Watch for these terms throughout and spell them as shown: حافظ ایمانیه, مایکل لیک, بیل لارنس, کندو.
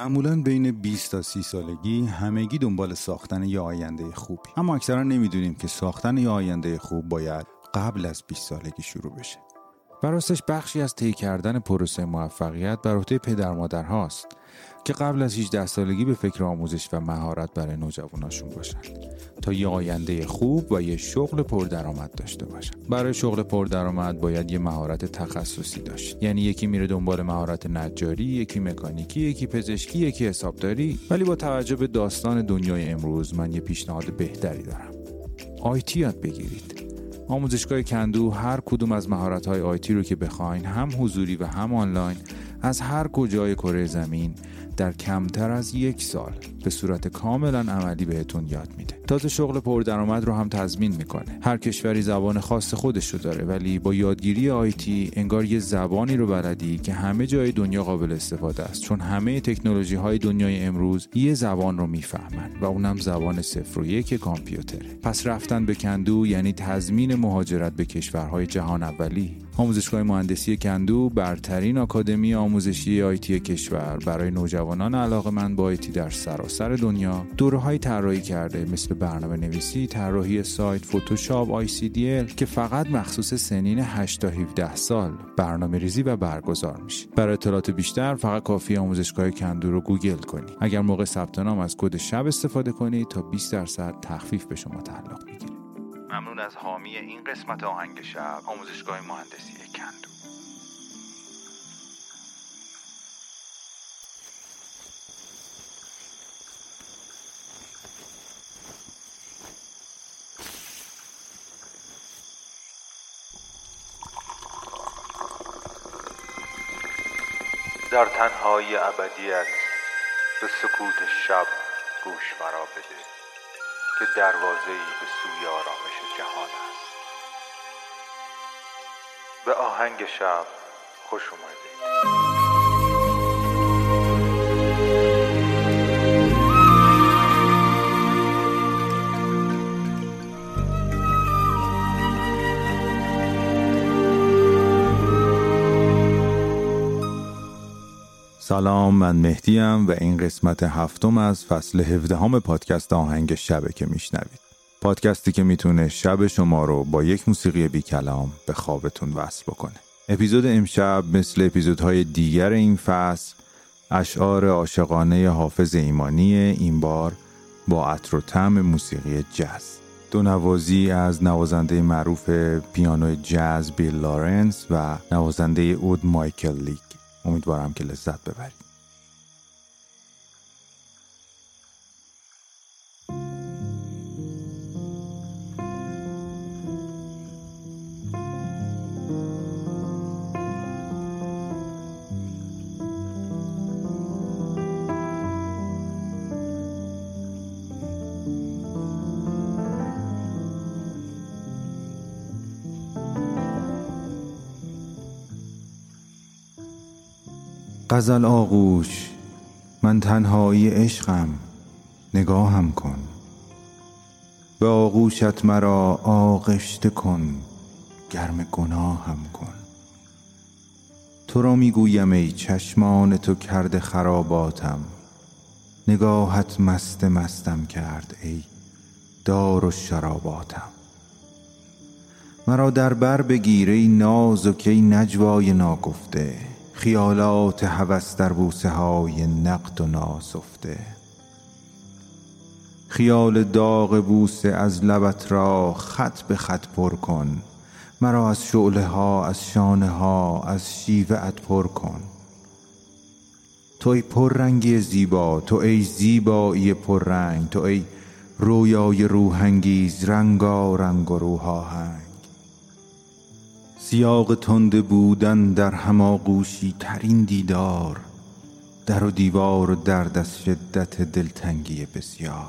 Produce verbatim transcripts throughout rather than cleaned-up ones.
معمولاً بین بیست تا سی سالگی همگی دنبال ساختن یه آینده خوبی، اما اکثرا نمیدونیم که ساختن یه آینده خوب باید قبل از بیست سالگی شروع بشه. و راستش بخشی از طی کردن پروسه موفقیت بر عهده پدر مادرهاست که قبل از هجده سالگی به فکر آموزش و مهارت برای نوجواناشون باشند تا یه آینده خوب و یه شغل پردرآمد داشته باشند. برای شغل پردرآمد باید یه مهارت تخصصی داشت، یعنی یکی میره دنبال مهارت نجاری، یکی مکانیکی، یکی پزشکی، یکی حسابداری. ولی با توجه به داستان دنیای امروز من یه پیشنهاد بهتری دارم. آی تی یاد بگیرید. آموزشگاه کندو هر کدوم از مهارت‌های آی تی رو که بخواین، هم حضوری و هم آنلاین، از هر کجای کره زمین در کمتر از یک سال به صورت کاملا عملی بهتون یاد میده. تازه شغل پردرآمد رو هم تضمین میکنه. هر کشوری زبان خاص خودش رو داره، ولی با یادگیری آی تی انگار یه زبانی رو بلدی که همه جای دنیا قابل استفاده است، چون همه تکنولوژی های دنیای امروز یه زبان رو میفهمن و اونم زبان صفر و یک کامپیوتره. پس رفتن به کندو یعنی تضمین مهاجرت به کشورهای جهان اولی. آموزشگاه مهندسی کندو برترین آکادمی آموزشی آی تی کشور برای نوجوانان علاقه‌مند به آی تی در سراسر دنیا دوره‌های طراحی کرده، مثل برنامه‌نویسی، طراحی سایت، فتوشاپ، آی سی دی ال که فقط مخصوص سنین هشت تا هفده سال برنامه‌ریزی و برگزار میشه. برای اطلاعات بیشتر فقط کافی آموزشگاه کندو رو گوگل کنید. اگر موقع ثبت نام از کد شب استفاده کنید تا بیست درصد تخفیف به شما تعلق میگیره. ممنون از حامی این قسمت آهنگ شب، آموزشگاه مهندسی کندو. در تنهایی ابدیت به سکوت شب گوش مرا بده که دروازه‌ای به سوی آرامش جهان است. به آهنگ شب خوش اومدید. سلام، من مهدیم و این قسمت هفتم از فصل هفدهم پادکست آهنگ شبه که میشنوید. پادکستی که میتونه شب شما رو با یک موسیقی بی کلام به خوابتون وصل بکنه. اپیزود امشب مثل اپیزودهای دیگر این فصل، اشعار عاشقانه حافظ ایمانیه، این بار با عطر و طعم موسیقی جاز. دو نوازی از نوازنده معروف پیانوی جاز بیل لارنس و نوازنده اود مایکل لیک. امیدوارم که لذت ببرید. غزل آغوش، من تنهایی عشقم، نگاهم کن، به آغوشت مرا آغشته کن، گرم گناهم کن. تو را میگویم ای چشمان تو کرده خراباتم، نگاهت مست مستم کرد ای دار و شراباتم. مرا در بر بگیر ای ناز و کی نجوای ناگفته، خیالات هوس در بوسه های نقد و ناسفته. خیال داغ بوسه از لبت را خط به خط پر کن، مرا از شعله ها، از شانه ها، از شیوه ات پر کن. تو ای پررنگی زیبا، تو ای زیبایی پررنگ، تو ای رویای روحانگیز، رنگا رنگ و روحا هنگ. سیاق تنده بودن در هماغوشی ترین دیدار، در و دیوار و درد از شدت دلتنگی بسیار.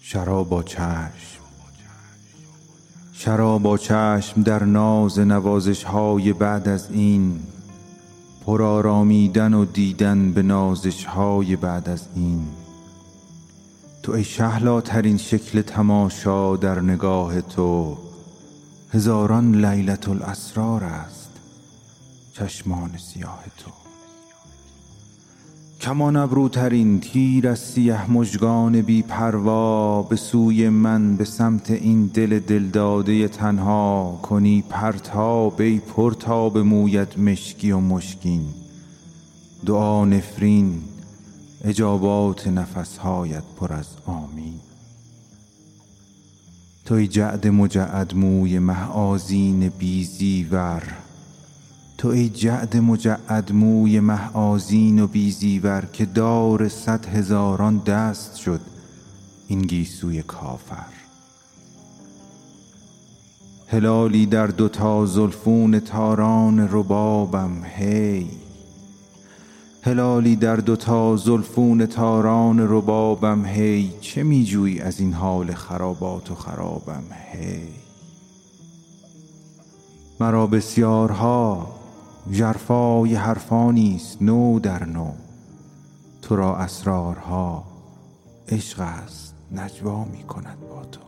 شرابا چشم، شرابا چشم در ناز نوازش های بعد از این، پرارامیدن و دیدن به نازش های بعد از این. تو ای شهلا ترین شکل تماشا، در نگاه تو هزاران لیلت الاسرار است، چشمان سیاه تو. کمان ابروترین تیر از سیه مژگان بی پروا به سوی من به سمت این دل دلداده تنها کنی پرتاب ای پرتاب مویت مشکی و مشکین، دعا نفرین اجابات نفسهایت پر از آمین. توی جعد مجعد موی مه‌آذین بی زیور، تو ای جعد مجعد موی مه‌آذین و بی زیور که دار صد هزاران دست شد این گیسوی کافر. هلالی در دوتا زلفون تاران ربابم هی، هلالی در دوتا زلفون تاران ربابم هی، چه میجویی از این حال خرابات و خرابم هی. مرا بسیارها ژرفای حرفانیست نو در نو، تو را اسرارها عشق است نجوا می کند با تو.